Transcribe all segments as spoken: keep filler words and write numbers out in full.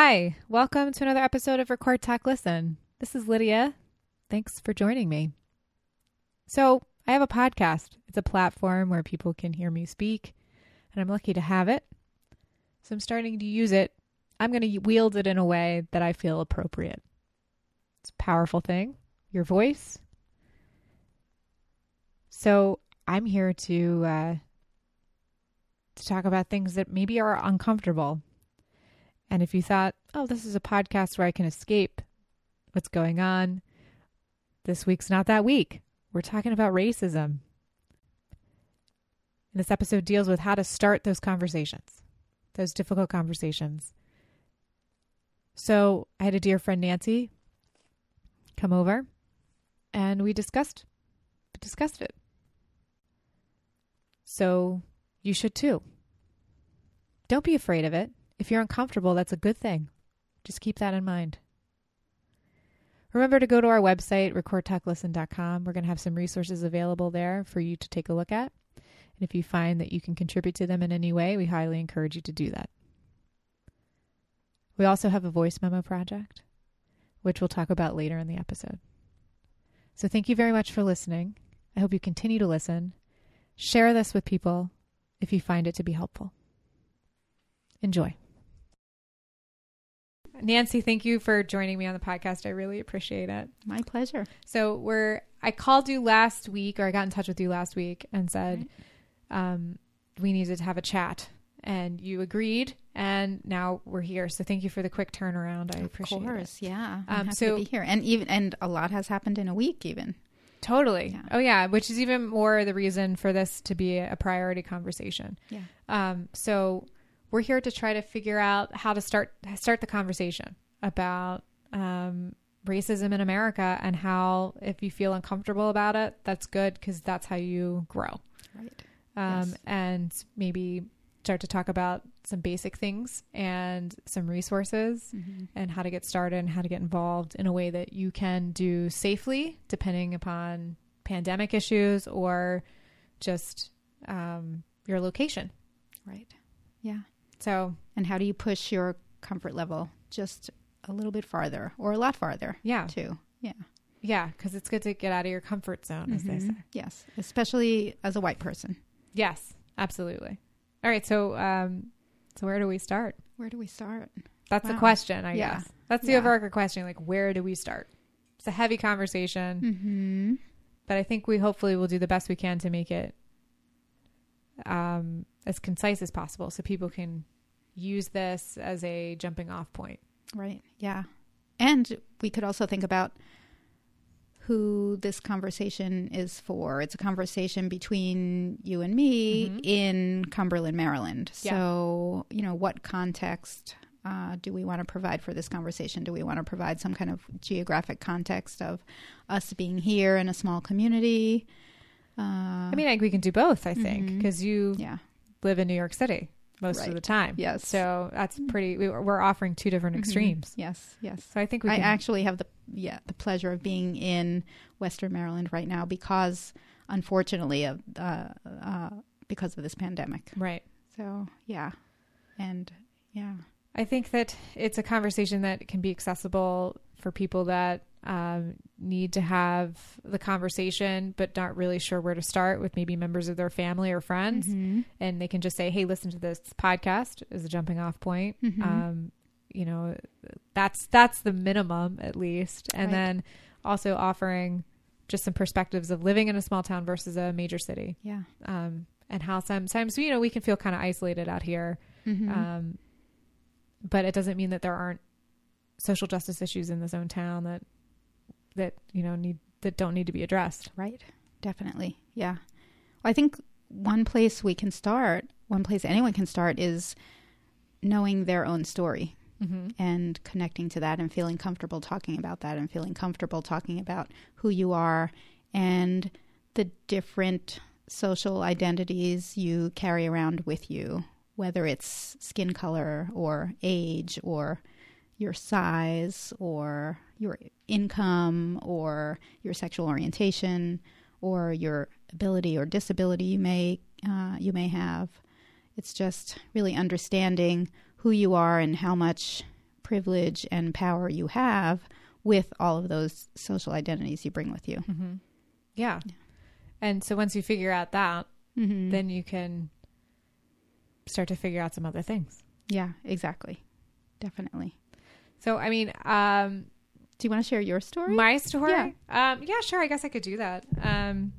Hi, welcome to another episode of Record, Talk, Listen. This is Lydia. Thanks for joining me. So I have a podcast. It's a platform where people can hear me speak, and I'm lucky to have it. So I'm starting to use it. I'm going to wield it in a way that I feel appropriate. It's a powerful thing, your voice. So I'm here to uh, to talk about things that maybe are uncomfortable. And if you thought, oh, this is a podcast where I can escape what's going on, this week's not that week. We're talking about racism. And this episode deals with how to start those conversations, those difficult conversations. So I had a dear friend, Nancy, come over, and we discussed discussed it. So you should too. Don't be afraid of it. If you're uncomfortable, that's a good thing. Just keep that in mind. Remember to go to our website, record talk listen dot com. We're going to have some resources available there for you to take a look at. And if you find that you can contribute to them in any way, we highly encourage you to do that. We also have a voice memo project, which we'll talk about later in the episode. So thank you very much for listening. I hope you continue to listen. Share this with people if you find it to be helpful. Enjoy. Nancy, thank you for joining me on the podcast. I really appreciate it. My pleasure. So we're, I called you last week, or I got in touch with you last week and said, right. um, we needed to have a chat, and you agreed, and now we're here. So thank you for the quick turnaround. I of appreciate course. it. Of course. Yeah. I'm um, happy so, to be here. And even, and a lot has happened in a week even. Totally. Yeah. Oh yeah. Which is even more the reason for this to be a priority conversation. Yeah. Um, so we're here to try to figure out how to start start the conversation about um, racism in America, and how if you feel uncomfortable about it, that's good, because that's how you grow. Right. Um, yes. And maybe start to talk about some basic things and some resources, mm-hmm. and how to get started and how to get involved in a way that you can do safely, depending upon pandemic issues or just um, your location. Right. Yeah. So, and how do you push your comfort level just a little bit farther, or a lot farther? Yeah. Too. Yeah. Yeah. Cause it's good to get out of your comfort zone, mm-hmm. as they say. Yes. Especially as a white person. Yes, absolutely. All right. So, um, so where do we start? Where do we start? That's wow. the question, I yeah. guess. That's the yeah. overarching question. Like, where do we start? It's a heavy conversation, mm-hmm. but I think we hopefully will do the best we can to make it, um, as concise as possible, so people can use this as a jumping off point. Right. Yeah. And we could also think about who this conversation is for. It's a conversation between you and me, mm-hmm. in Cumberland, Maryland. Yeah. So, you know, what context uh, do we want to provide for this conversation? Do we want to provide some kind of geographic context of us being here in a small community? Uh, I mean, I think we can do both, I think, because mm-hmm. you... yeah. live in New York City most right. of the time. Yes. So that's pretty, we, we're offering two different extremes. Mm-hmm. Yes. Yes. So I think we can... I actually have the, yeah, the pleasure of being in Western Maryland right now because, unfortunately, of, uh, uh, because of this pandemic. Right. So, yeah. And yeah. I think that it's a conversation that can be accessible for people that um, need to have the conversation, but not really sure where to start, with maybe members of their family or friends. Mm-hmm. And they can just say, hey, listen to this podcast as a jumping off point. Mm-hmm. Um, you know, that's, that's the minimum at least. And right. then also offering just some perspectives of living in a small town versus a major city. Yeah. Um, and how sometimes, you know, we can feel kind of isolated out here. Mm-hmm. Um, but it doesn't mean that there aren't social justice issues in this own town that, that, you know, need, that don't need to be addressed. Right. Definitely. Yeah. Well, I think one place we can start, one place anyone can start, is knowing their own story, mm-hmm. and connecting to that and feeling comfortable talking about that, and feeling comfortable talking about who you are and the different social identities you carry around with you, whether it's skin color or age or your size or your income or your sexual orientation or your ability or disability you may uh, you may have. It's just really understanding who you are and how much privilege and power you have with all of those social identities you bring with you. Mm-hmm. Yeah. yeah. And so once you figure out that, mm-hmm. then you can start to figure out some other things. Yeah, exactly. Definitely. So, I mean, um, do you want to share your story? My story? Yeah. Um, yeah, sure. I guess I could do that. Um,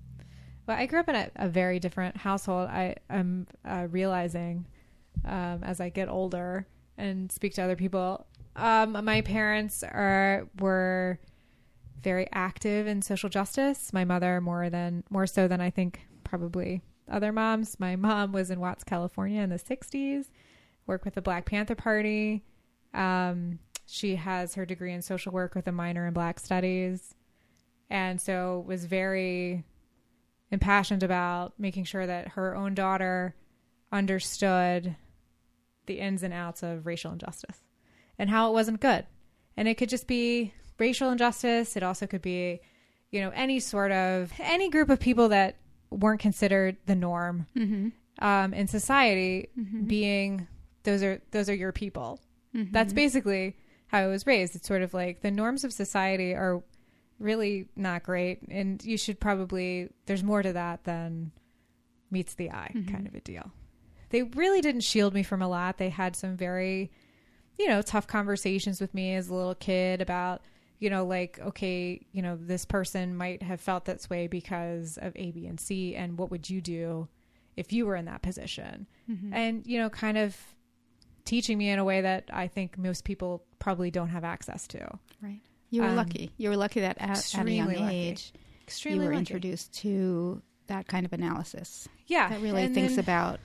well, I grew up in a, a very different household. I am uh, realizing um, as I get older and speak to other people, um, my parents are were very active in social justice. My mother more than more so than I think probably other moms. My mom was in Watts, California in the sixties, worked with the Black Panther Party. Um, she has her degree in social work with a minor in Black Studies. And so was very impassioned about making sure that her own daughter understood the ins and outs of racial injustice and how it wasn't good. And it could just be racial injustice. It also could be, you know, any sort of, any group of people that weren't considered the norm mm-hmm. um, in society mm-hmm. being, those are, those are your people. Mm-hmm. That's basically how I was raised. It's sort of like the norms of society are really not great. And you should probably, there's more to that than meets the eye mm-hmm. kind of a deal. They really didn't shield me from a lot. They had some very, you know, tough conversations with me as a little kid about, you know, like, okay, you know, this person might have felt this way because of A, B, and C. And what would you do if you were in that position? Mm-hmm. And, you know, kind of teaching me in a way that I think most people probably don't have access to. Right. You were um, lucky. You were lucky that at, at a young lucky. age, extremely you were lucky. introduced to that kind of analysis. Yeah. That really and thinks then, about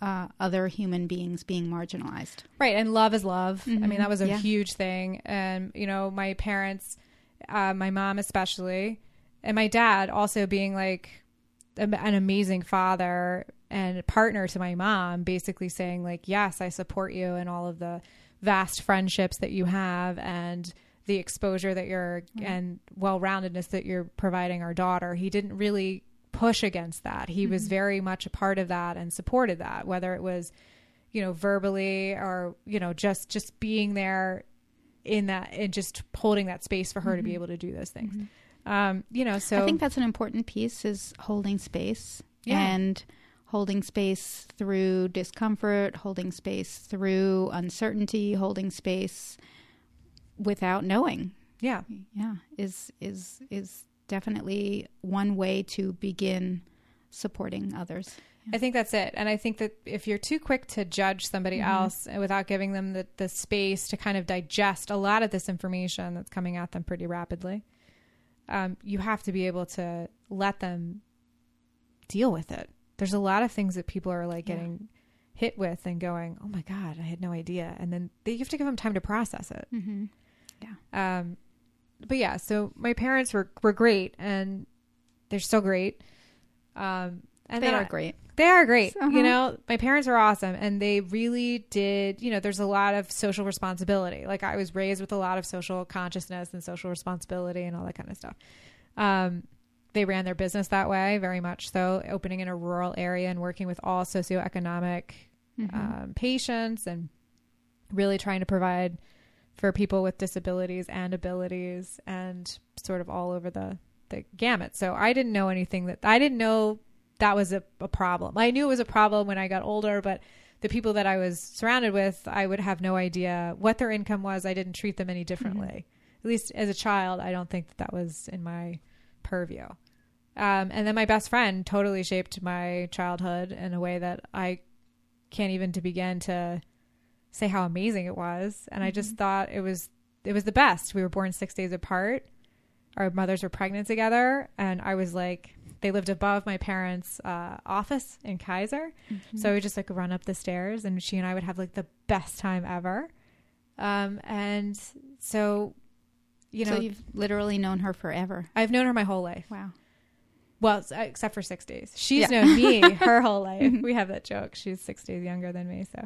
uh, other human beings being marginalized. Right. And love is love. Mm-hmm. I mean, that was a yeah. huge thing. And, you know, my parents, uh, my mom especially, and my dad also being like a, an amazing father and a partner to my mom, basically saying like, yes, I support you in all of the vast friendships that you have and the exposure that you're mm-hmm. and well-roundedness that you're providing our daughter. He didn't really push against that. He mm-hmm. was very much a part of that and supported that, whether it was, you know, verbally or, you know, just, just being there in that and just holding that space for her mm-hmm. to be able to do those things. Mm-hmm. Um, you know, so I think that's an important piece is holding space yeah. and holding space through discomfort, holding space through uncertainty, holding space without knowing. Yeah. Yeah. Is, is, is definitely one way to begin supporting others. Yeah. I think that's it. And I think that if you're too quick to judge somebody mm-hmm. else without giving them the, the space to kind of digest a lot of this information that's coming at them pretty rapidly, um, you have to be able to let them deal with it. There's a lot of things that people are like getting yeah. hit with and going, oh my God, I had no idea. And then they, you have to give them time to process it. Mm-hmm. Yeah. Um, but yeah, so my parents were, were great and they're still great. Um, and they are I, great. They are great. Uh-huh. You know, my parents are awesome and they really did, you know, there's a lot of social responsibility. Like I was raised with a lot of social consciousness and social responsibility and all that kind of stuff. Um, They ran their business that way, very much so, opening in a rural area and working with all socioeconomic mm-hmm. um, patients and really trying to provide for people with disabilities and abilities and sort of all over the, the gamut. So I didn't know anything that I didn't know that was a, a problem. I knew it was a problem when I got older, but the people that I was surrounded with, I would have no idea what their income was. I didn't treat them any differently. Mm-hmm. At least as a child, I don't think that, that was in my purview. Um, and then my best friend totally shaped my childhood in a way that I can't even to begin to say how amazing it was. And mm-hmm. I just thought it was, it was the best. We were born six days apart. Our mothers were pregnant together. And I was like, they lived above my parents' uh, office in Kaiser. Mm-hmm. So we just like run up the stairs and she and I would have like the best time ever. Um, and so You know, so you've literally known her forever. I've known her my whole life. Wow. Well, except for six days. She's yeah. known me her whole life. We have that joke. She's six days younger than me. So,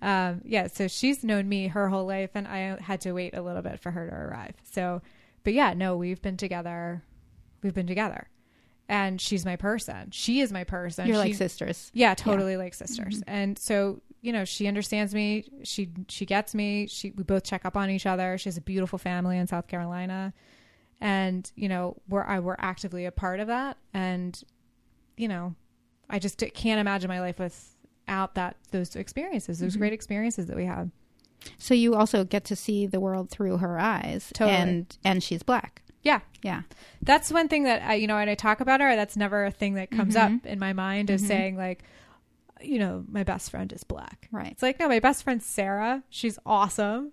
um, yeah, so she's known me her whole life and I had to wait a little bit for her to arrive. So, but yeah, no, we've been together. We've been together and she's my person. She is my person. You're she, like sisters. Yeah, totally yeah. like sisters. Mm-hmm. And so, you know, she understands me. She, she gets me. She, we both check up on each other. She has a beautiful family in South Carolina. And, you know, we're, I, we're actively a part of that. And, you know, I just can't imagine my life without that, those experiences, those mm-hmm. great experiences that we had. So you also get to see the world through her eyes. Totally. And, and she's Black. Yeah. Yeah. That's one thing that I, you know, when I talk about her, that's never a thing that comes mm-hmm. up in my mind of mm-hmm. saying like, you know, my best friend is Black. Right. It's like, no, my best friend's Sarah. She's awesome.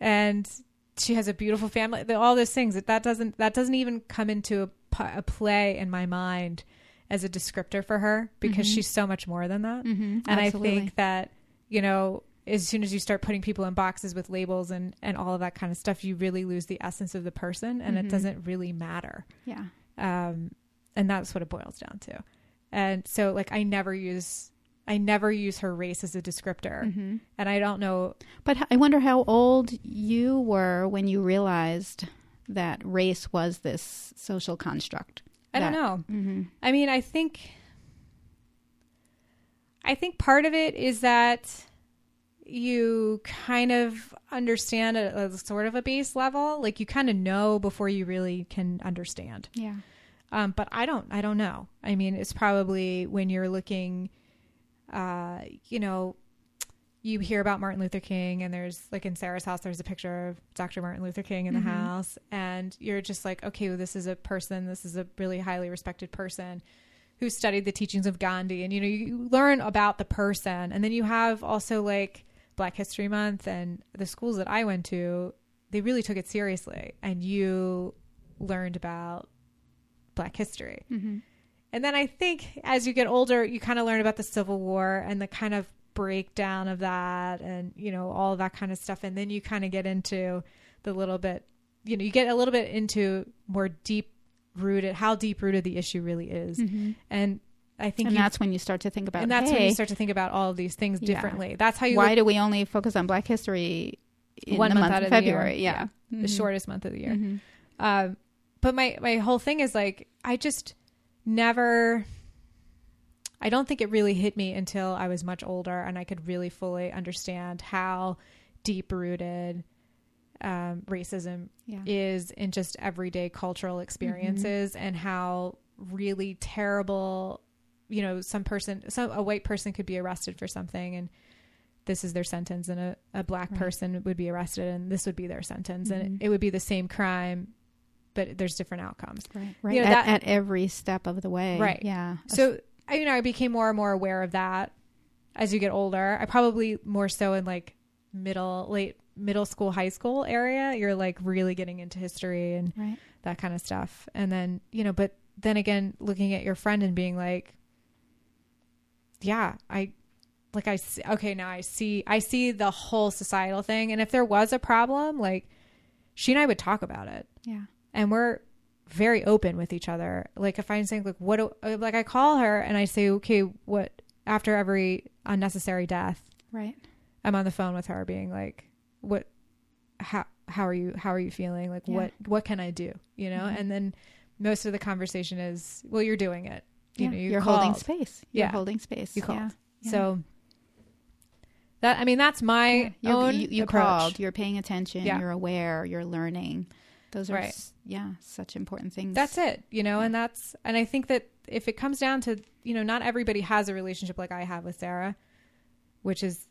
And she has a beautiful family. All those things that that doesn't, that doesn't even come into a, a play in my mind as a descriptor for her, because mm-hmm. she's so much more than that. Mm-hmm. And absolutely. I think that, you know, as soon as you start putting people in boxes with labels and, and all of that kind of stuff, you really lose the essence of the person, and mm-hmm. it doesn't really matter. Yeah. Um, and that's what it boils down to. And so like, I never use, I never use her race as a descriptor. Mm-hmm. And I don't know. But I wonder how old you were when you realized that race was this social construct. I that, don't know. Mm-hmm. I mean, I think, I think part of it is that you kind of understand at a sort of a base level, like you kind of know before you really can understand. Yeah. Um, but I don't, I don't know. I mean, it's probably when you're looking, uh, you know, you hear about Martin Luther King, and there's like in Sarah's house, there's a picture of Doctor Martin Luther King in mm-hmm. the house, and you're just like, okay, well, this is a person, this is a really highly respected person who studied the teachings of Gandhi. And, you know, you learn about the person, and then you have also like Black History Month, and the schools that I went to, they really took it seriously, and you learned about Black history. Mm-hmm. And then I think as you get older, you kind of learn about the Civil War and the kind of breakdown of that, and, you know, all of that kind of stuff. And then you kind of get into the little bit, you know, you get a little bit into more deep rooted, how deep rooted the issue really is. Mm-hmm. And I think and that's when you start to think about, and that's hey, when you start to think about all of these things differently. Yeah. That's how you, why look, do we only focus on Black history in one the month, month out of February? The year. Yeah. Mm-hmm. The shortest month of the year. Mm-hmm. Um, but my, my whole thing is like, I just never, I don't think it really hit me until I was much older, and I could really fully understand how deep rooted um, racism yeah. is in just everyday cultural experiences, mm-hmm. and how really terrible, you know, some person, some, a white person could be arrested for something, and this is their sentence, and a, a Black right. person would be arrested, and this would be their sentence, mm-hmm. and it, it would be the same crime, but there's different outcomes. Right. Right. You know, at, that, at every step of the way. Right. Yeah. So I, you know, I became more and more aware of that as you get older. I probably more so in like middle, late middle school, high school area, you're like really getting into history and right. that kind of stuff. And then, you know, but then again, looking at your friend and being like, yeah, I like, I see, okay, now I see, I see the whole societal thing. And if there was a problem, like she and I would talk about it. Yeah. And we're very open with each other. Like if I'm saying like, what do, like I call her and I say, okay, what, after every unnecessary death, right. I'm on the phone with her being like, what, how, how are you, how are you feeling? Like yeah. what, what can I do? You know? Mm-hmm. And then most of the conversation is, well, you're doing it. You yeah. know, you you're called. holding space. You're yeah. holding space. You called. Yeah. Yeah. So that, I mean, that's my yeah. own You, you called, you're paying attention, yeah. you're aware, you're learning. Those are, right. s- yeah, such important things. That's it, you know, yeah. and that's, and I think that if it comes down to, you know, not everybody has a relationship like I have with Sarah, which is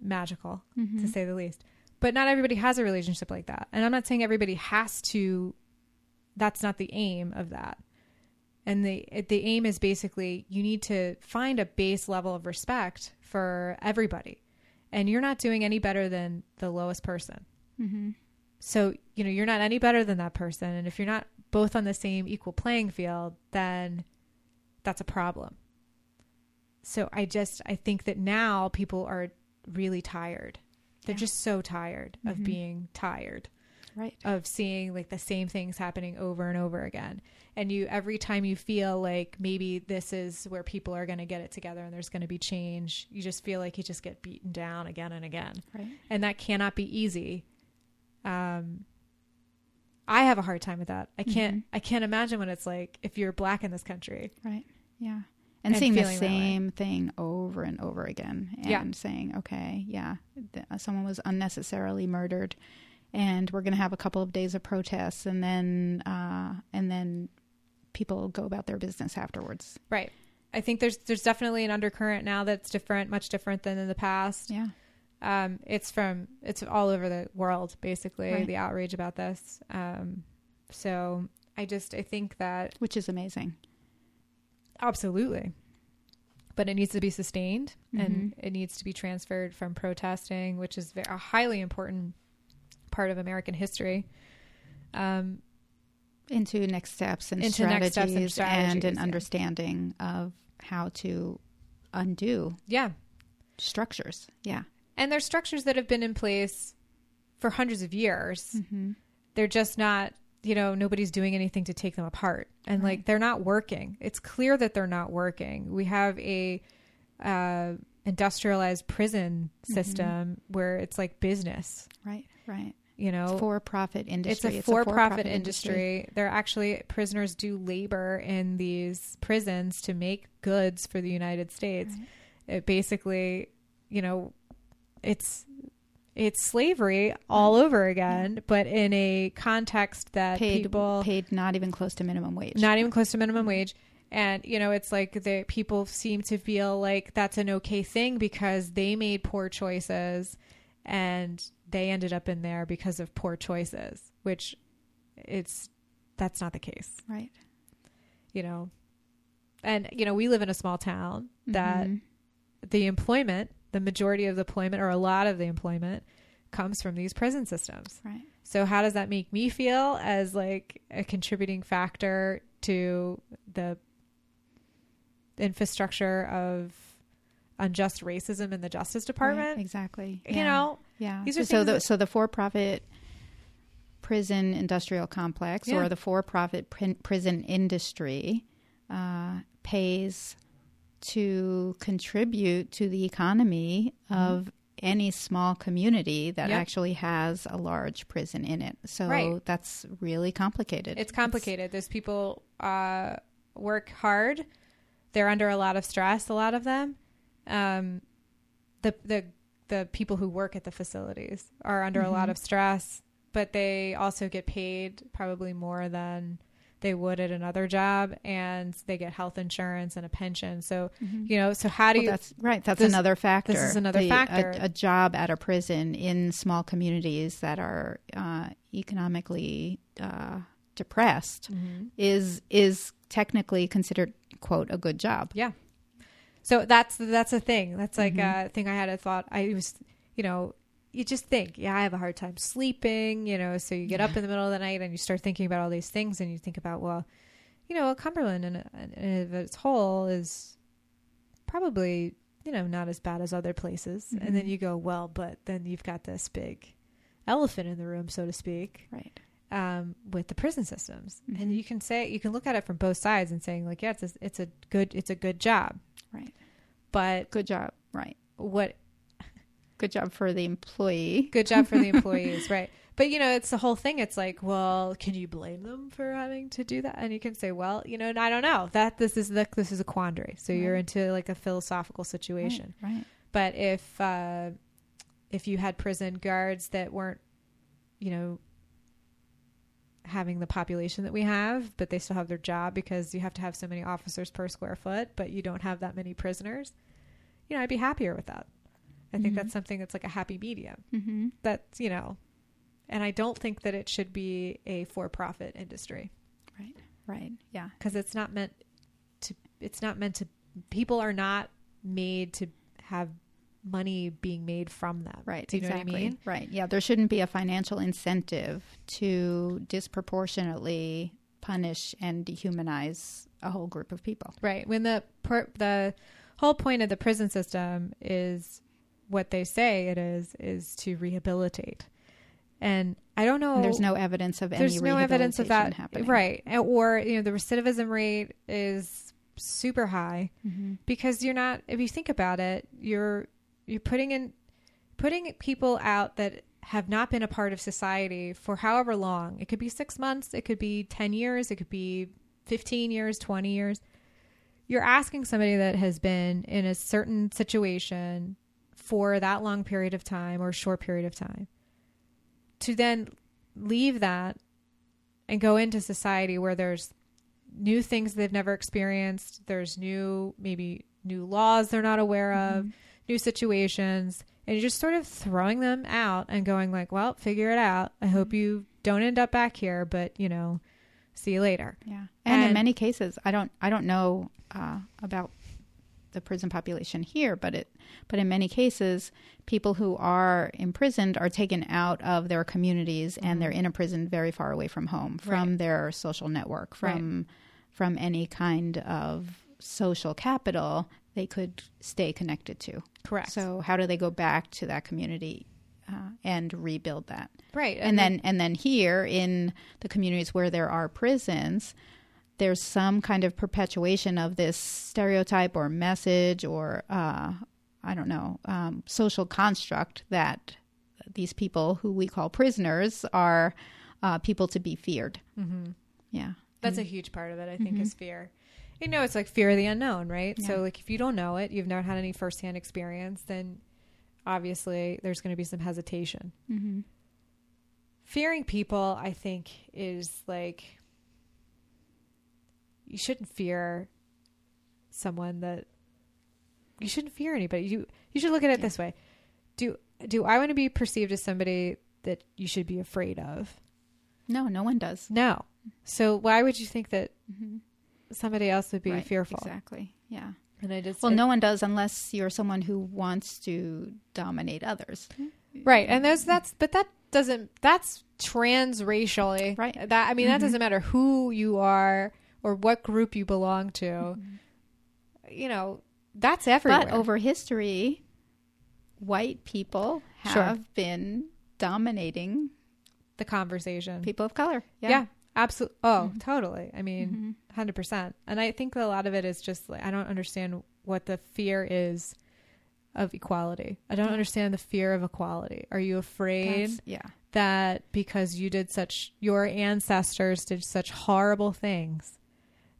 magical mm-hmm. to say the least, but not everybody has a relationship like that. And I'm not saying everybody has to, that's not the aim of that. And the the aim is basically you need to find a base level of respect for everybody, and you're not doing any better than the lowest person. Mm-hmm. So, you know, you're not any better than that person. And if you're not both on the same equal playing field, then that's a problem. So I just, I think that now people are really tired. They're yeah. just so tired mm-hmm. of being tired. Right. Of seeing like the same things happening over and over again. And you, every time you feel like maybe this is where people are going to get it together and there's going to be change, you just feel like you just get beaten down again and again. Right. And that cannot be easy. Um, I have a hard time with that. I can't, mm-hmm. I can't imagine what it's like if you're Black in this country. Right. Yeah. And, and seeing the same thing over and over again. And yeah. saying, okay, yeah, th- someone was unnecessarily murdered, and we're going to have a couple of days of protests, and then uh, and then people go about their business afterwards. Right. I think there's there's definitely an undercurrent now that's different, much different than in the past. Yeah. Um, it's from, it's all over the world, basically, right. the outrage about this. Um, so I just, I think that... Which is amazing. Absolutely. But it needs to be sustained, mm-hmm. and it needs to be transferred from protesting, which is a highly important part of American history, um, into next steps and, into strategies, next steps and strategies and an yeah. understanding of how to undo yeah. structures. Yeah. And there's structures that have been in place for hundreds of years. Mm-hmm. They're just not, you know, nobody's doing anything to take them apart, and right. like, they're not working. It's clear that they're not working. We have a, uh, industrialized prison system mm-hmm. where it's like business. Right. Right. You know, it's for-profit industry. It's a for-profit, for-profit industry. industry. They're actually, prisoners do labor in these prisons to make goods for the United States. Right. It basically, you know, it's, it's slavery all over again, but in a context that paid, people paid not even close to minimum wage, not even close to minimum wage. And, you know, it's like the people seem to feel like that's an okay thing because they made poor choices and they ended up in there because of poor choices, which it's, that's not the case. Right. You know, and, you know, we live in a small town that mm-hmm. the employment The majority of the employment, or a lot of the employment, comes from these prison systems. Right. So how does that make me feel as like a contributing factor to the infrastructure of unjust racism in the Justice Department? Right, exactly. You yeah. know? Yeah. These are so, the, that- so the for-profit prison industrial complex yeah. or the for-profit pr- prison industry uh, pays... to contribute to the economy of mm-hmm. any small community that yep. actually has a large prison in it. So right. that's really complicated. It's complicated. It's, Those people uh, work hard. They're under a lot of stress, a lot of them. Um, the, the, the people who work at the facilities are under mm-hmm. a lot of stress, but they also get paid probably more than... they would at another job, and they get health insurance and a pension. So, mm-hmm. you know, so how do well, you... That's, right. That's this, another factor. This is another the, factor. A, a job at a prison in small communities that are uh, economically uh, depressed mm-hmm. is is technically considered, quote, a good job. Yeah. So that's that's a thing. That's like mm-hmm. a thing I had a thought. I was, you know... you just think, yeah, I have a hard time sleeping, you know, so you get yeah. up in the middle of the night and you start thinking about all these things, and you think about, well, you know, Cumberland in, in its whole is probably, you know, not as bad as other places. Mm-hmm. And then you go, well, but then you've got this big elephant in the room, so to speak, right? Um, with the prison systems. Mm-hmm. And you can say, you can look at it from both sides and saying like, yeah, it's a, it's a good, it's a good job. Right. But good job. Right. What, Good job for the employee. Good job for the employees, right. But, you know, it's the whole thing. It's like, well, can you blame them for having to do that? And you can say, well, you know, I don't know. That this is the, this is a quandary. So right. you're into like a philosophical situation. Right. right. But if uh, if you had prison guards that weren't, you know, having the population that we have, but they still have their job because you have to have so many officers per square foot, but you don't have that many prisoners, you know, I'd be happier with that. I think mm-hmm. that's something that's like a happy medium mm-hmm. that's, you know, and I don't think that it should be a for-profit industry. Right. Right. Yeah. Cause it's not meant to, it's not meant to, people are not made to have money being made from them. Right. Do you exactly. know what I mean? Right. Yeah. There shouldn't be a financial incentive to disproportionately punish and dehumanize a whole group of people. Right. When the, per, the whole point of the prison system is, what they say it is, is to rehabilitate. And I don't know. And there's no evidence of any there's no evidence of that happening. Right. Or, you know, the recidivism rate is super high mm-hmm. because you're not, if you think about it, you're, you're putting in, putting people out that have not been a part of society for however long. It could be six months. It could be ten years. It could be fifteen years, twenty years. you're asking somebody that has been in a certain situation for that long period of time or short period of time to then leave that and go into society where there's new things they've never experienced. There's new, maybe new laws they're not aware of, mm-hmm. new situations, and you're just sort of throwing them out and going like, well, figure it out. I mm-hmm. hope you don't end up back here, but you know, see you later. Yeah. And, and in many cases, I don't, I don't know uh, about the prison population here, but it, but in many cases, people who are imprisoned are taken out of their communities mm-hmm. and they're in a prison very far away from home, from right. their social network, from, right. from any kind of social capital they could stay connected to. Correct. So how do they go back to that community uh, and rebuild that? Right. And, and then, then, and then here in the communities where there are prisons, there's some kind of perpetuation of this stereotype or message or, uh, I don't know, um, social construct that these people who we call prisoners are uh, people to be feared. Mm-hmm. Yeah. That's and, a huge part of it, I think, mm-hmm. is fear. You know, it's like fear of the unknown, right? Yeah. So, like, if you don't know it, you've never had any firsthand experience, then obviously there's going to be some hesitation. Mm-hmm. Fearing people, I think, is like... You shouldn't fear someone that you shouldn't fear anybody. You, you should look at it yeah. this way. Do, do I want to be perceived as somebody that you should be afraid of? No, no one does. No. So why would you think that mm-hmm. somebody else would be right, fearful? Exactly. Yeah. And I just, well, it, no one does unless you're someone who wants to dominate others. Right. And those, that's, but that doesn't, that's transracially. Right. That, I mean, mm-hmm. that doesn't matter who you are or what group you belong to, mm-hmm. you know, that's everywhere. But over history, white people have sure. been dominating the conversation. People of color. Yeah, yeah, absolutely. Oh, mm-hmm. totally. I mean, mm-hmm. one hundred percent. And I think a lot of it is just, like, I don't understand what the fear is of equality. I don't understand the fear of equality. Are you afraid that's, yeah. that because you did such, your ancestors did such horrible things,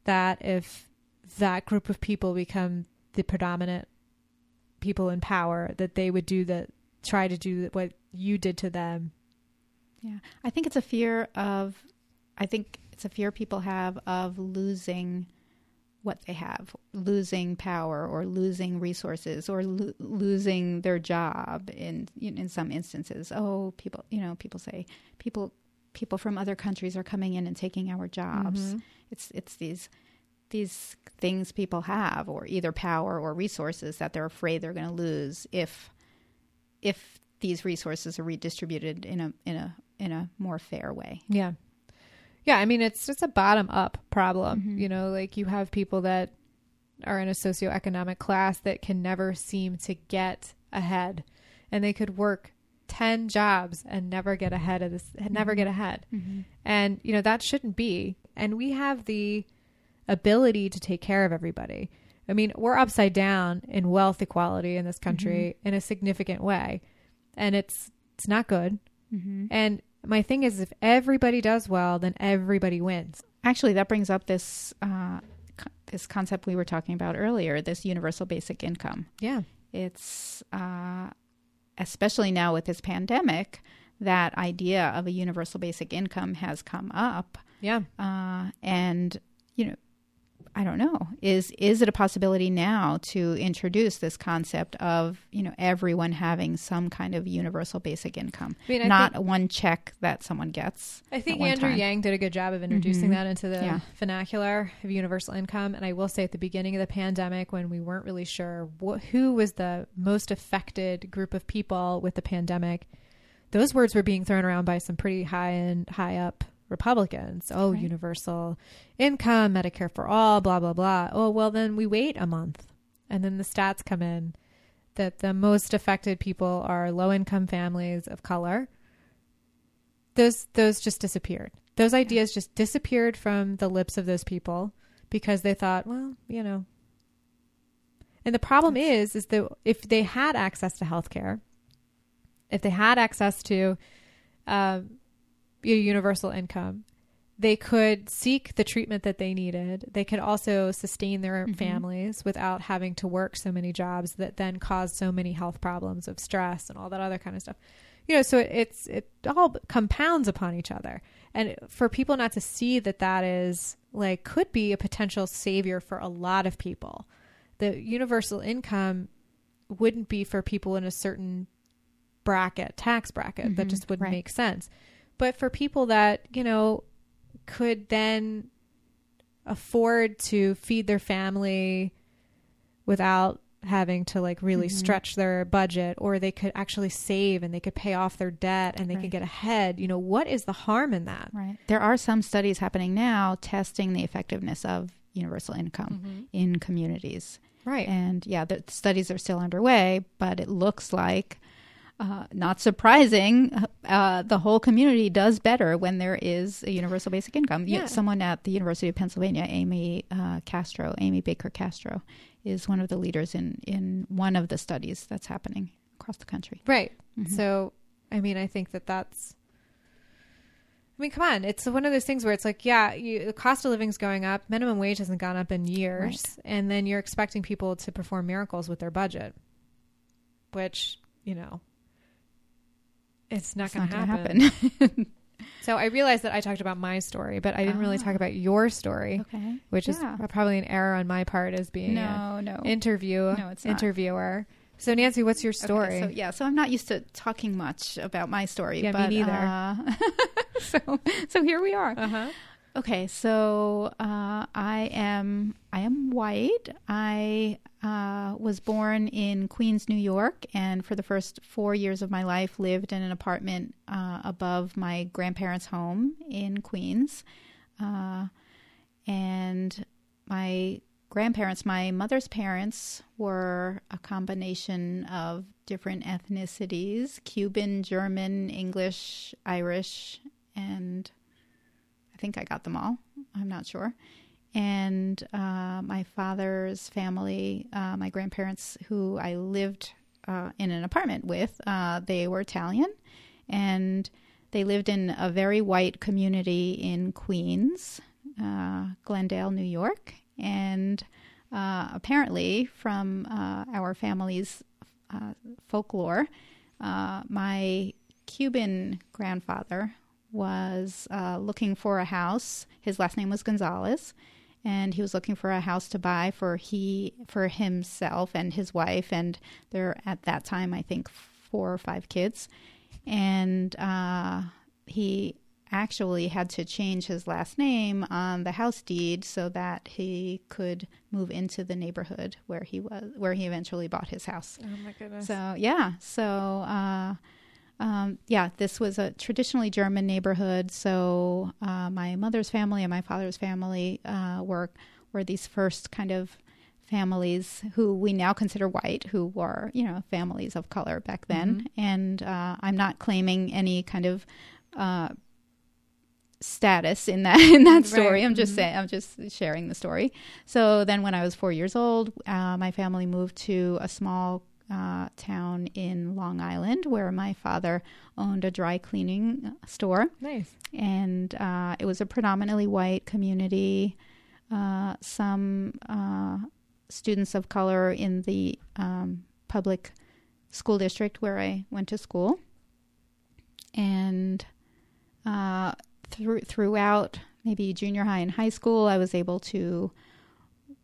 that if that group of people become the predominant people in power, that they would do the, try to do what you did to them? Yeah. I think it's a fear of, I think it's a fear people have of losing what they have, losing power or losing resources or lo- losing their job in, you know, in some instances. Oh, people, you know, people say people, people from other countries are coming in and taking our jobs. Mm-hmm. It's it's these these things people have, or either power or resources, that they're afraid they're going to lose if if these resources are redistributed in a in a in a more fair way. Yeah, yeah. I mean, it's just a bottom up problem. Mm-hmm. You know, like you have people that are in a socioeconomic class that can never seem to get ahead, and they could work ten jobs and never get ahead of this, never get ahead. Mm-hmm. And, you know, that shouldn't be. And we have the ability to take care of everybody. I mean, we're upside down in wealth equality in this country mm-hmm. in a significant way. And it's, it's not good. Mm-hmm. And my thing is, if everybody does well, then everybody wins. Actually, that brings up this, uh, co- this concept we were talking about earlier, this universal basic income. Yeah. It's, uh, especially now with this pandemic, that idea of a universal basic income has come up. Yeah. Uh, and, you know, I don't know, is is it a possibility now to introduce this concept of, you know, everyone having some kind of universal basic income, I mean, I not think, one check that someone gets. I think Andrew time. Yang did a good job of introducing mm-hmm. that into the yeah. vernacular of universal income. And I will say, at the beginning of the pandemic, when we weren't really sure wh- who was the most affected group of people with the pandemic, those words were being thrown around by some pretty high end, high up Republicans. Oh, right. Universal income, Medicare for all, blah, blah, blah. Oh, well, then we wait a month. And then the stats come in that the most affected people are low-income families of color. Those those just disappeared. Those ideas yeah. just disappeared from the lips of those people because they thought, well, you know. And the problem That's... is, is that if they had access to healthcare, if they had access to um, universal income, they could seek the treatment that they needed. They could also sustain their mm-hmm. families without having to work so many jobs that then caused so many health problems of stress and all that other kind of stuff. You know, so it, it's, it all compounds upon each other. And for people not to see that that is like, could be a potential savior for a lot of people. The universal income wouldn't be for people in a certain bracket, tax bracket. Mm-hmm. That just wouldn't right. make sense. But for people that, you know, could then afford to feed their family without having to like really mm-hmm. stretch their budget, or they could actually save and they could pay off their debt and they right. could get ahead. You know, what is the harm in that? Right. There are some studies happening now testing the effectiveness of universal income mm-hmm. in communities. Right. And yeah, the studies are still underway, but it looks like Uh, not surprising, uh, the whole community does better when there is a universal basic income. Yeah. Someone at the University of Pennsylvania, Amy uh, Castro, Amy Baker Castro, is one of the leaders in, in one of the studies that's happening across the country. Right. Mm-hmm. So, I mean, I think that that's, I mean, come on. It's one of those things where it's like, yeah, you, the cost of living's going up. Minimum wage hasn't gone up in years. Right. And then you're expecting people to perform miracles with their budget, which, you know, It's not going to happen. happen. So I realized that I talked about my story, but I didn't oh. really talk about your story, okay. which yeah. is probably an error on my part as being no, an no. interview, no, it's interviewer. Not. So Nancy, what's your story? Okay, so, yeah, so I'm not used to talking much about my story. Yeah, but, me neither. Uh, so, so here we are. Uh-huh. Okay, so uh, I am I am white. I uh, was born in Queens, New York, and for the first four years of my life lived in an apartment uh, above my grandparents' home in Queens. Uh, and my grandparents, my mother's parents, were a combination of different ethnicities, Cuban, German, English, Irish, and I think I got them all. I'm not sure. And uh, my father's family, uh, my grandparents, who I lived uh, in an apartment with, uh, they were Italian, and they lived in a very white community in Queens, uh, Glendale, New York. And uh, apparently, from uh, our family's uh, folklore, uh, my Cuban grandfather was uh, looking for a house. His last name was Gonzalez, and he was looking for a house to buy for he for himself and his wife, and there at that time I think four or five kids. And uh, he actually had to change his last name on the house deed so that he could move into the neighborhood where he was, where he eventually bought his house. Oh my goodness! So yeah, so. Uh, Um, yeah, this was a traditionally German neighborhood. So uh, my mother's family and my father's family uh, were were these first kind of families who we now consider white, who were, you know, families of color back then. Mm-hmm. And uh, I'm not claiming any kind of uh, status in that in that story. Right. I'm just mm-hmm. saying I'm just sharing the story. So then, when I was four years old, uh, my family moved to a small Uh, town in Long Island, where my father owned a dry cleaning store. Nice. And uh, it was a predominantly white community. Uh, some uh, students of color in the um, public school district where I went to school. And uh, through throughout maybe junior high and high school, I was able to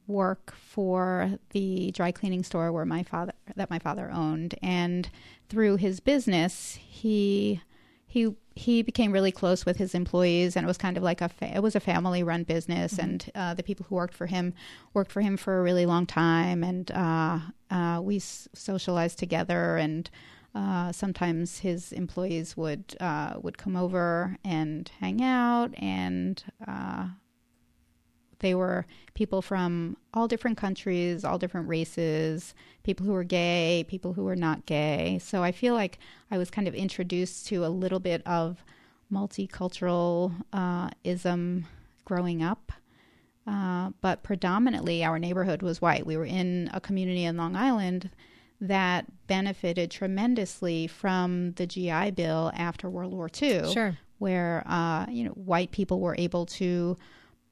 work for the dry cleaning store where my father that my father owned, and through his business he he he became really close with his employees, and it was kind of like a fa- it was a family run business. Mm-hmm. And uh, the people who worked for him worked for him for a really long time, and uh, uh, we s- socialized together, and uh, sometimes his employees would uh, would come over and hang out, and uh, they were people from all different countries, all different races, people who were gay, people who were not gay. So I feel like I was kind of introduced to a little bit of multicultural uh, ism growing up. Uh, but predominantly our neighborhood was white. We were in a community in Long Island that benefited tremendously from the G I Bill after World War Two. Sure. where uh, you know, white people were able to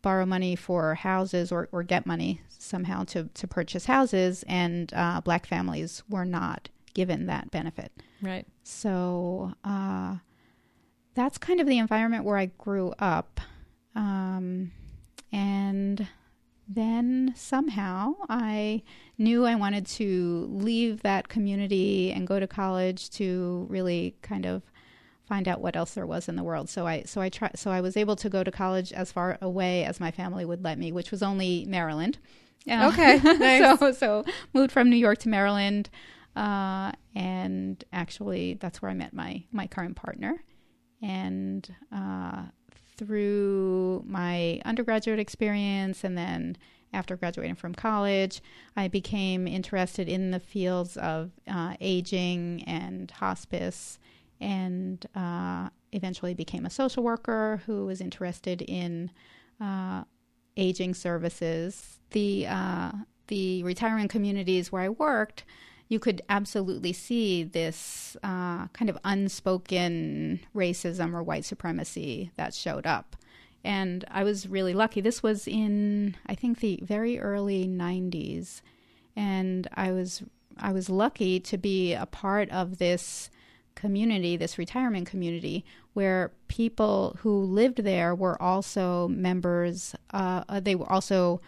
borrow money for houses or, or get money somehow to, to purchase houses, and uh, black families were not given that benefit. Right. So uh, that's kind of the environment where I grew up. Um, and then somehow I knew I wanted to leave that community and go to college to really kind of find out what else there was in the world. So I so I try, so I was able to go to college as far away as my family would let me, which was only Maryland. Uh, okay. Nice. so so moved from New York to Maryland, uh, and actually that's where I met my my current partner. And uh, through my undergraduate experience, and then after graduating from college, I became interested in the fields of uh, aging and hospice, and uh, eventually became a social worker who was interested in uh, aging services. The uh, the retirement communities where I worked, you could absolutely see this uh, kind of unspoken racism or white supremacy that showed up. And I was really lucky. This was in, I think, the very early nineties. And I was I was lucky to be a part of this community, this retirement community, where people who lived there were also members, uh, they were also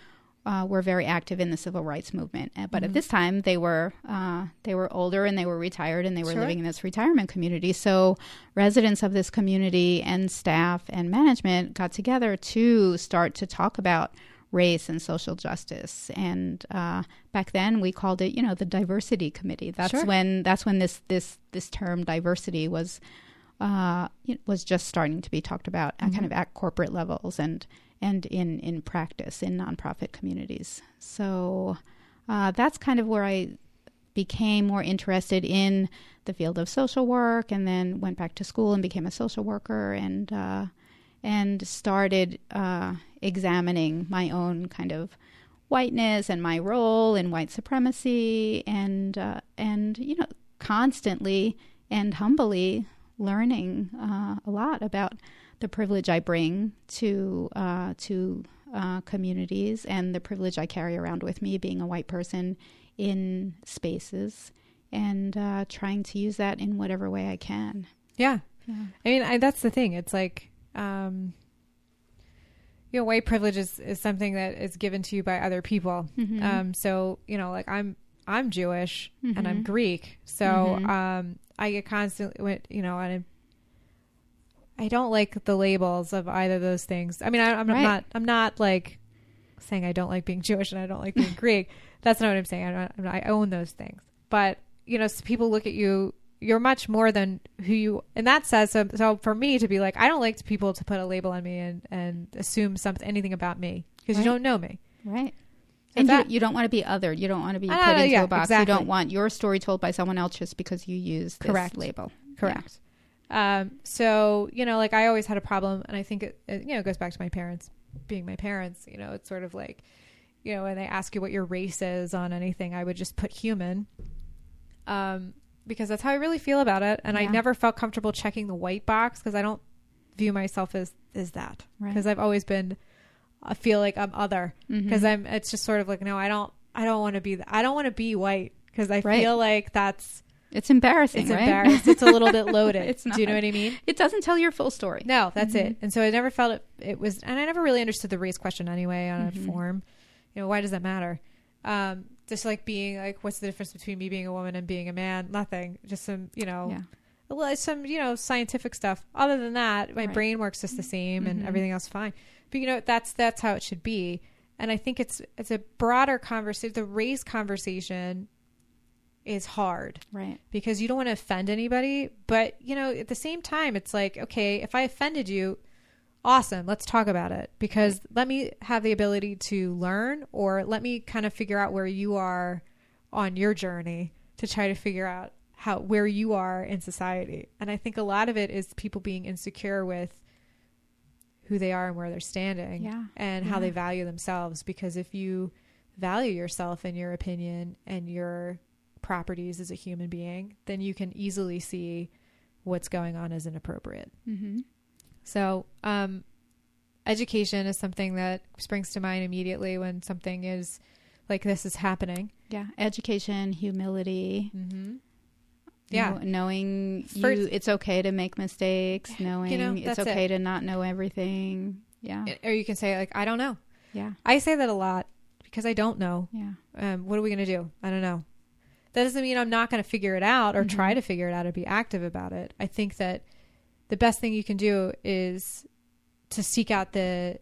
uh, were very active in the civil rights movement. But mm-hmm. at this time, they were uh, they were older and they were retired, and they were sure. living in this retirement community. So residents of this community and staff and management got together to start to talk about race and social justice. And uh, back then we called it, you know, the diversity committee. That's sure. when that's when this this this term diversity was uh, was just starting to be talked about mm-hmm. at kind of at corporate levels and and in, in practice in nonprofit communities. So uh, that's kind of where I became more interested in the field of social work, and then went back to school and became a social worker, and uh, and started uh, examining my own kind of whiteness and my role in white supremacy, and, uh, and you know, constantly and humbly learning uh, a lot about the privilege I bring to, uh, to uh, communities, and the privilege I carry around with me, being a white person in spaces, and uh, trying to use that in whatever way I can. Yeah. yeah. I mean, I, that's the thing. It's like, Um, you know, white privilege is, is something that is given to you by other people. Mm-hmm. Um, so, you know, like I'm, I'm Jewish mm-hmm. and I'm Greek. So, mm-hmm. um, I get constantly, you know, and I, I don't like the labels of either of those things. I mean, I, I'm right. not, I'm not like saying I don't like being Jewish and I don't like being Greek. That's not what I'm saying. I'm not, I'm not, I own those things, but you know, so people look at you, you're much more than who you, and that says, so, so for me to be like, I don't like people to put a label on me and, and assume something, anything about me, because right. you don't know me. Right. So and that, you, you don't want to be othered. You don't want to be uh, put into yeah, a box. Exactly. You don't want your story told by someone else just because you use this Correct. label. Correct. Yeah. Um, so, you know, like I always had a problem, and I think it, it, you know, it goes back to my parents being my parents, you know, it's sort of like, you know, when they ask you what your race is on anything, I would just put human, um, because that's how I really feel about it. And yeah. I never felt comfortable checking the white box, because I don't view myself as, as that. Because right. I've always been, I feel like I'm other. Because mm-hmm. I'm, it's just sort of like, no, I don't, I don't want to be, I don't want to be white. Because I right. feel like that's. It's embarrassing, it's right? Embarrassed. It's a little bit loaded. It's not. Do you know what I mean? It doesn't tell your full story. No, that's mm-hmm. it. And so I never felt it, it was, and I never really understood the race question anyway on mm-hmm. a form. You know, why does that matter? Um, Just like being like, what's the difference between me being a woman and being a man? Nothing. Just some, you know, yeah. some, you know, scientific stuff. Other than that, my right. brain works just the same mm-hmm. and everything else fine. But, you know, that's that's how it should be. And I think it's it's a broader conversation. The race conversation is hard. Right. Because you don't want to offend anybody. But, you know, at the same time, it's like, okay, if I offended you, awesome. Let's talk about it, because let me have the ability to learn, or let me kind of figure out where you are on your journey to try to figure out how, where you are in society. And I think a lot of it is people being insecure with who they are and where they're standing yeah. and yeah. how they value themselves. Because if you value yourself and your opinion and your properties as a human being, then you can easily see what's going on as inappropriate. Mm-hmm. So um, education is something that springs to mind immediately when something is like this is happening. Yeah. Education, humility. Mm-hmm. Yeah. Know, knowing For, you, it's okay to make mistakes, knowing you know, it's okay it. to not know everything. Yeah. Or you can say like, I don't know. Yeah. I say that a lot because I don't know. Yeah. Um, what are we going to do? I don't know. That doesn't mean I'm not going to figure it out or mm-hmm. try to figure it out or be active about it. I think that the best thing you can do is to seek out the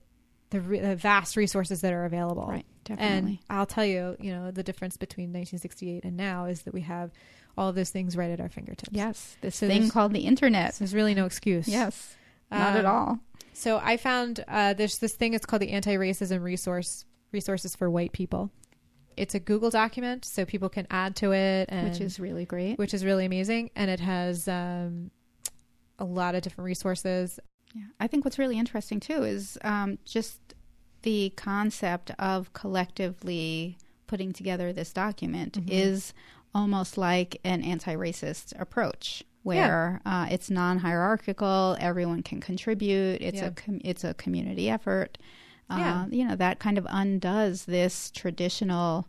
the, re- the vast resources that are available. Right, definitely. And I'll tell you, you know, the difference between nineteen sixty-eight and now is that we have all of those things right at our fingertips. Yes, this so thing called the internet. So there's really no excuse. Yes, not um, at all. So I found uh, there's this thing. It's called the Anti-Racism Resource Resources for White People. It's a Google document, so people can add to it, and, which is really great, which is really amazing, and it has um, a lot of different resources. Yeah, I think what's really interesting too is um, just the concept of collectively putting together this document mm-hmm. is almost like an anti-racist approach, where yeah. uh, it's non-hierarchical, everyone can contribute. It's yeah. a com- it's a community effort. Yeah. Uh, you know, that kind of undoes this traditional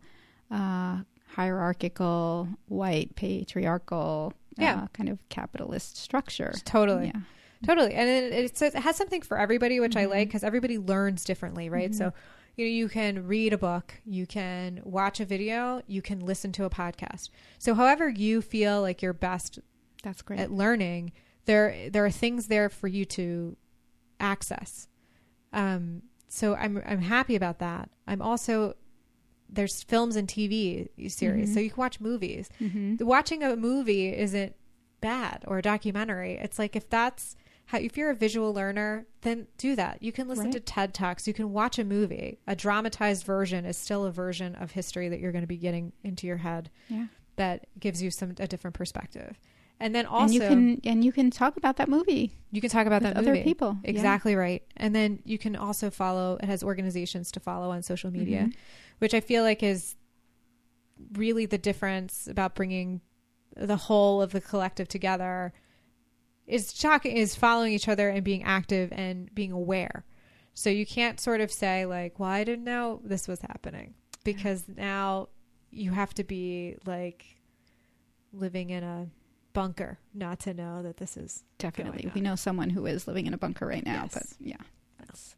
uh, hierarchical, white, patriarchal, yeah. uh, kind of capitalist structure. Totally. Yeah. Totally. And it, it, it has something for everybody, which mm-hmm. I like because everybody learns differently, right? Mm-hmm. So, you know, you can read a book, you can watch a video, you can listen to a podcast. So however you feel like you're best That's great. at learning, there there are things there for you to access. Um So I'm I'm happy about that. I'm also, there's films and T V series, mm-hmm. so you can watch movies. Mm-hmm. Watching a movie isn't bad, or a documentary. It's like if that's how, if you're a visual learner, then do that. You can listen right. to TED Talks. You can watch a movie. A dramatized version is still a version of history that you're going to be getting into your head. Yeah, that gives you some a different perspective. And then also, and you can and you can talk about that movie. You can talk about that movie with other people. Exactly yeah. right. And then you can also follow. It has organizations to follow on social media, mm-hmm. which I feel like is really the difference about bringing the whole of the collective together. Is shocking. Is following each other and being active and being aware. So you can't sort of say like, "Well, I didn't know this was happening," because yeah. now you have to be like living in a bunker not to know that this is definitely we know someone who is living in a bunker right now yes. but yeah yes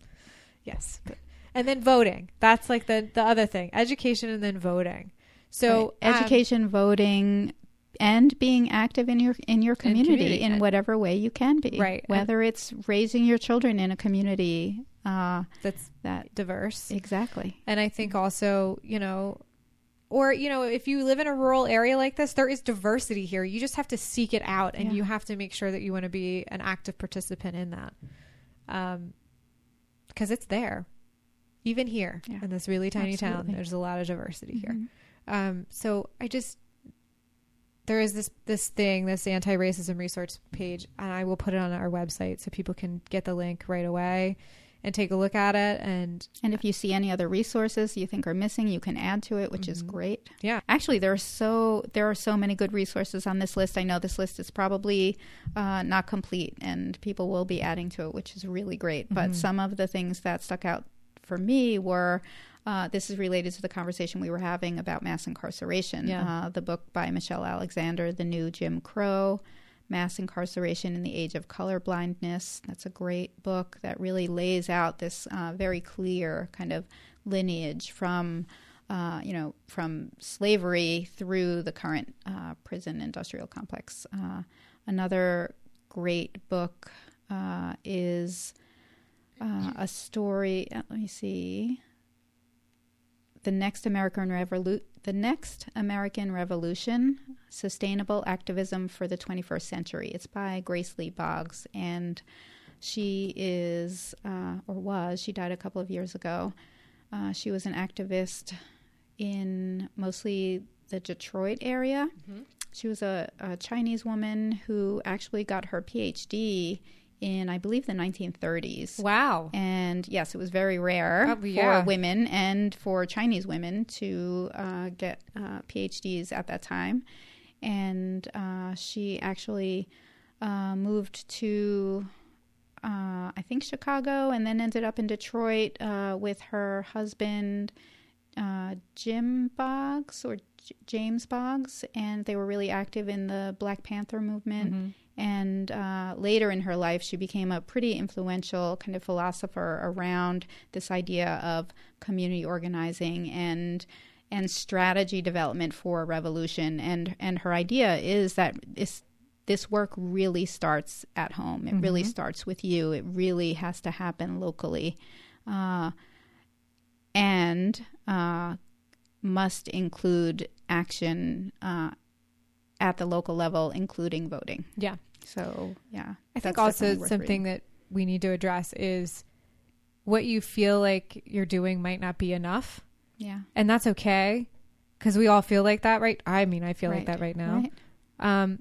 yes but, and then voting, that's like the the other thing, education and then voting. So right. education, um, voting, and being active in your in your community in, community. in whatever way you can be, right, whether and it's raising your children in a community uh that's that diverse. Exactly. And I think also, you know, or, you know, if you live in a rural area like this, there is diversity here. You just have to seek it out, and yeah. you have to make sure that you want to be an active participant in that. Um, because it's there. Even here yeah. in this really tiny Absolutely. town, there's a lot of diversity mm-hmm. here. Um, so I just, there is this, this thing, this anti-racism resource page, and I will put it on our website so people can get the link right away and take a look at it. And and if you see any other resources you think are missing, you can add to it, which mm-hmm. is great. Yeah. Actually, there are so there are so many good resources on this list. I know this list is probably uh, not complete, and people will be adding to it, which is really great. But mm-hmm. some of the things that stuck out for me were, uh, this is related to the conversation we were having about mass incarceration. Yeah. Uh, the book by Michelle Alexander, The New Jim Crow, Mass Incarceration in the Age of Colorblindness. That's a great book that really lays out this uh, very clear kind of lineage from, uh, you know, from slavery through the current uh, prison industrial complex. Uh, another great book uh, is uh, a story, let me see, The Next American Revolution. The Next American Revolution, Sustainable Activism for the twenty-first Century. It's by Grace Lee Boggs, and she is, uh, or was, she died a couple of years ago. Uh, she was an activist in mostly the Detroit area. Mm-hmm. She was a, a Chinese woman who actually got her P H D in, I believe, the nineteen thirties. Wow. And yes, it was very rare oh, yeah. for women and for Chinese women to uh, get uh, P H Ds at that time. And uh, she actually uh, moved to, uh, think Chicago, and then ended up in Detroit uh, with her husband, uh, Jim Boggs or J- James Boggs, and they were really active in the Black Panther movement. Mm-hmm. And uh, later in her life, she became a pretty influential kind of philosopher around this idea of community organizing and and strategy development for revolution. And, and her idea is that this, this work really starts at home. It mm-hmm. really starts with you. It really has to happen locally uh, and uh, must include action uh, at the local level, including voting. Yeah. So, yeah. I think also something reading. that we need to address is what you feel like you're doing might not be enough. Yeah. And that's okay, because we all feel like that, right? I mean, I feel right. like that right now. Right. Um,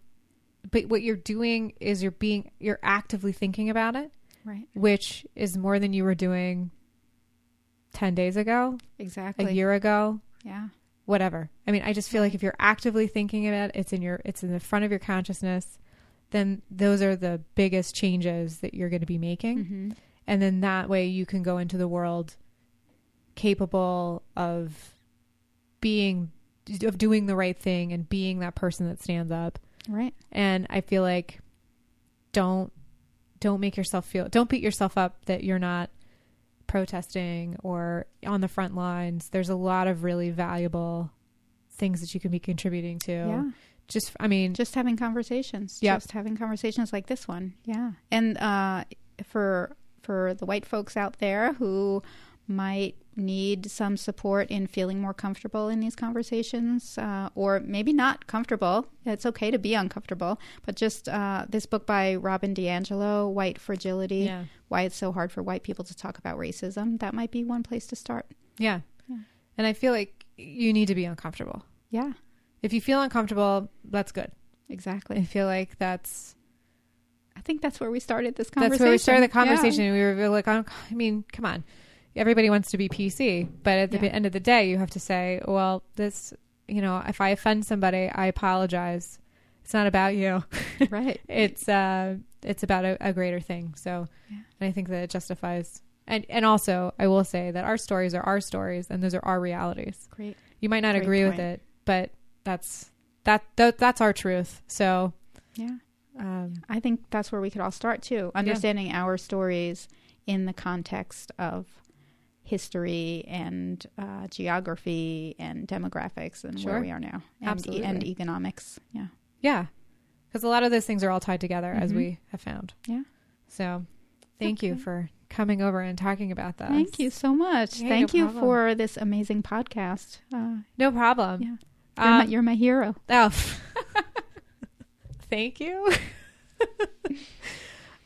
but what you're doing is you're being, you're actively thinking about it, right? Which is more than you were doing ten days ago. Exactly. A year ago. Yeah. Whatever. I mean, I just feel like if you're actively thinking about it, it's in your, it's in the front of your consciousness, then those are the biggest changes that you're going to be making. Mm-hmm. And then that way you can go into the world capable of being, of doing the right thing and being that person that stands up. Right. And I feel like don't, don't make yourself feel, don't beat yourself up that you're not protesting or on the front lines. There's a lot of really valuable things that you can be contributing to. Yeah. Just, I mean, just having conversations, yep. just having conversations like this one. Yeah. And, uh, for, for the white folks out there who might need some support in feeling more comfortable in these conversations, uh, or maybe not comfortable. It's okay to be uncomfortable, but just uh, this book by Robin DiAngelo, White Fragility, yeah. Why It's So Hard for White People to Talk About Racism. That might be one place to start. Yeah. yeah. And I feel like you need to be uncomfortable. Yeah. If you feel uncomfortable, that's good. Exactly. I feel like that's... I think that's where we started this conversation. That's where we started the conversation. Yeah. We were like, I mean, come on. Everybody wants to be P C, but at the yeah. end of the day, you have to say, well, this, you know, if I offend somebody, I apologize. It's not about you. Right. It's, uh, it's about a, a greater thing. So yeah. and I think that it justifies. And, and also I will say that our stories are our stories and those are our realities. Great. You might not Great agree point. with it, but that's, that, that that's our truth. So yeah, um, I think that's where we could all start too. Understanding yeah. our stories in the context of history and uh, geography and demographics and sure. where we are now and, e- and economics. Yeah. Yeah. Because a lot of those things are all tied together mm-hmm. as we have found. Yeah. So thank okay. you for coming over and talking about that. Thank you so much. Yeah, thank no you problem. for this amazing podcast. Uh, no problem. Yeah. You're, um, my, you're my hero. Oh, thank you.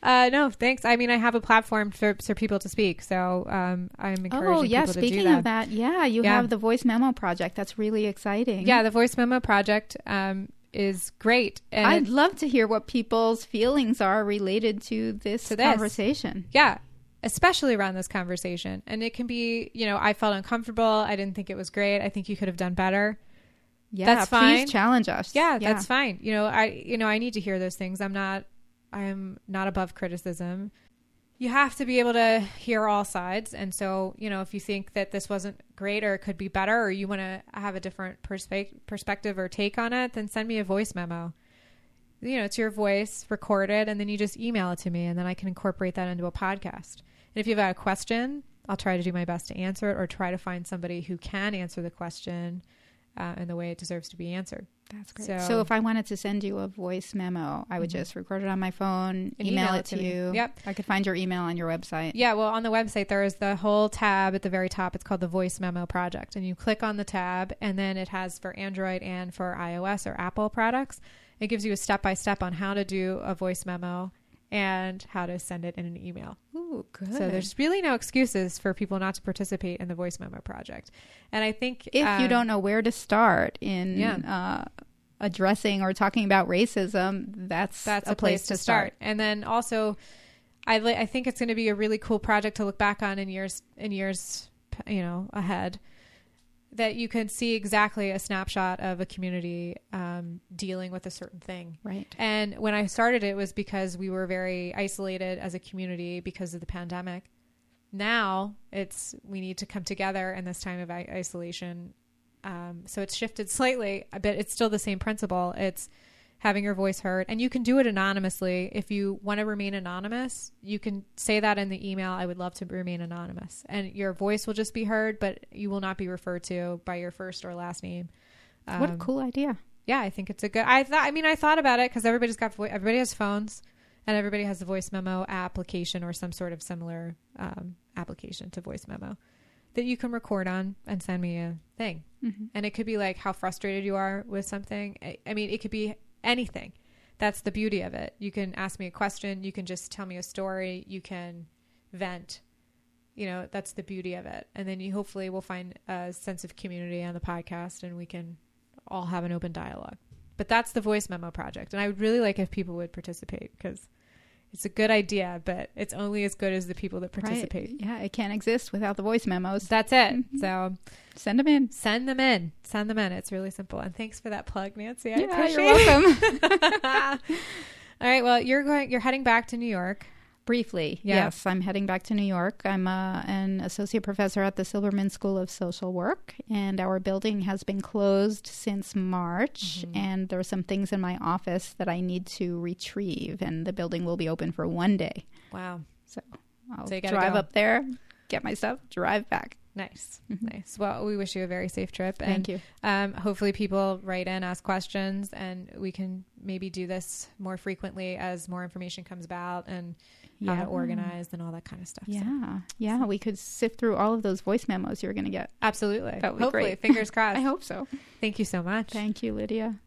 Uh, no, thanks. I mean, I have a platform for, for people to speak, so um, I'm encouraging oh, yeah, people to do that. Oh, yeah, speaking of that, yeah, you yeah. have the Voice Memo Project. That's really exciting. Yeah, the Voice Memo Project um, is great. And I'd love to hear what people's feelings are related to this, to this. conversation. Yeah, especially around this conversation. And it can be, you know, I felt uncomfortable. I didn't think it was great. I think you could have done better. Yeah, that's fine. Please challenge us. Yeah, yeah, that's fine. You know, I, you know, I need to hear those things. I'm not... I'm not above criticism. You have to be able to hear all sides. And so, you know, if you think that this wasn't great or it could be better or you want to have a different perspe- perspective or take on it, then send me a voice memo. You know, it's your voice recorded and then you just email it to me and then I can incorporate that into a podcast. And if you have a question, I'll try to do my best to answer it or try to find somebody who can answer the question uh, in the way it deserves to be answered. That's great. So, so if I wanted to send you a voice memo, I would mm-hmm. just record it on my phone, and email, email it to me. you. Yep. I could find your email on your website. Yeah. Well, on the website, there is the whole tab at the very top. It's called the Voice Memo Project. And you click on the tab and then it has for Android and for iOS or Apple products. It gives you a step-by-step on how to do a voice memo and how to send it in an email. Ooh, good. So there's really no excuses for people not to participate in the Voice Memo Project. And I think... If um, you don't know where to start in yeah. uh, addressing or talking about racism, that's, that's a, a place, place to start. start. And then also, I, li- I think it's going to be a really cool project to look back on in years, in years, you know, ahead. that you could see exactly a snapshot of a community um, dealing with a certain thing. Right. And when I started, it was because we were very isolated as a community because of the pandemic. Now it's, we need to come together in this time of I- isolation. Um, so it's shifted slightly, but it's still the same principle. It's having your voice heard, and you can do it anonymously. If you want to remain anonymous, you can say that in the email, I would love to remain anonymous, and your voice will just be heard, but you will not be referred to by your first or last name. Um, what a cool idea. Yeah. I think it's a good, I thought, I mean, I thought about it because everybody's got, vo- everybody has phones and everybody has the voice memo application or some sort of similar um, application to voice memo that you can record on and send me a thing. Mm-hmm. And it could be like how frustrated you are with something. I, I mean, it could be anything. That's the beauty of it. You can ask me a question. You can just tell me a story. You can vent. You know, that's the beauty of it. And then you hopefully will find a sense of community on the podcast and we can all have an open dialogue. But that's the voice memo project. And I would really like if people would participate because it's a good idea, but it's only as good as the people that participate. Right. Yeah, it can't exist without the voice memos. That's it. Mm-hmm. So send them in. Send them in. Send them in. It's really simple. And thanks for that plug, Nancy. I yeah, appreciate it. You're welcome. All right. Well, you're going. You're heading back to New York. Briefly, yeah. Yes, I'm heading back to New York. I'm uh, an associate professor at the Silverman School of Social Work, and our building has been closed since March, mm-hmm. and there are some things in my office that I need to retrieve, and the building will be open for one day. Wow. So I'll so drive go. up there, get my stuff, drive back. Nice. Mm-hmm. Nice. Well, we wish you a very safe trip. And, Thank you. Um, hopefully people write in, ask questions, and we can maybe do this more frequently as more information comes about and how yeah. to organize and all that kind of stuff. Yeah. So, yeah. So. We could sift through all of those voice memos you're going to get. Absolutely. That would be Hopefully. Great. Fingers crossed. I hope so. Thank you so much. Thank you, Lydia.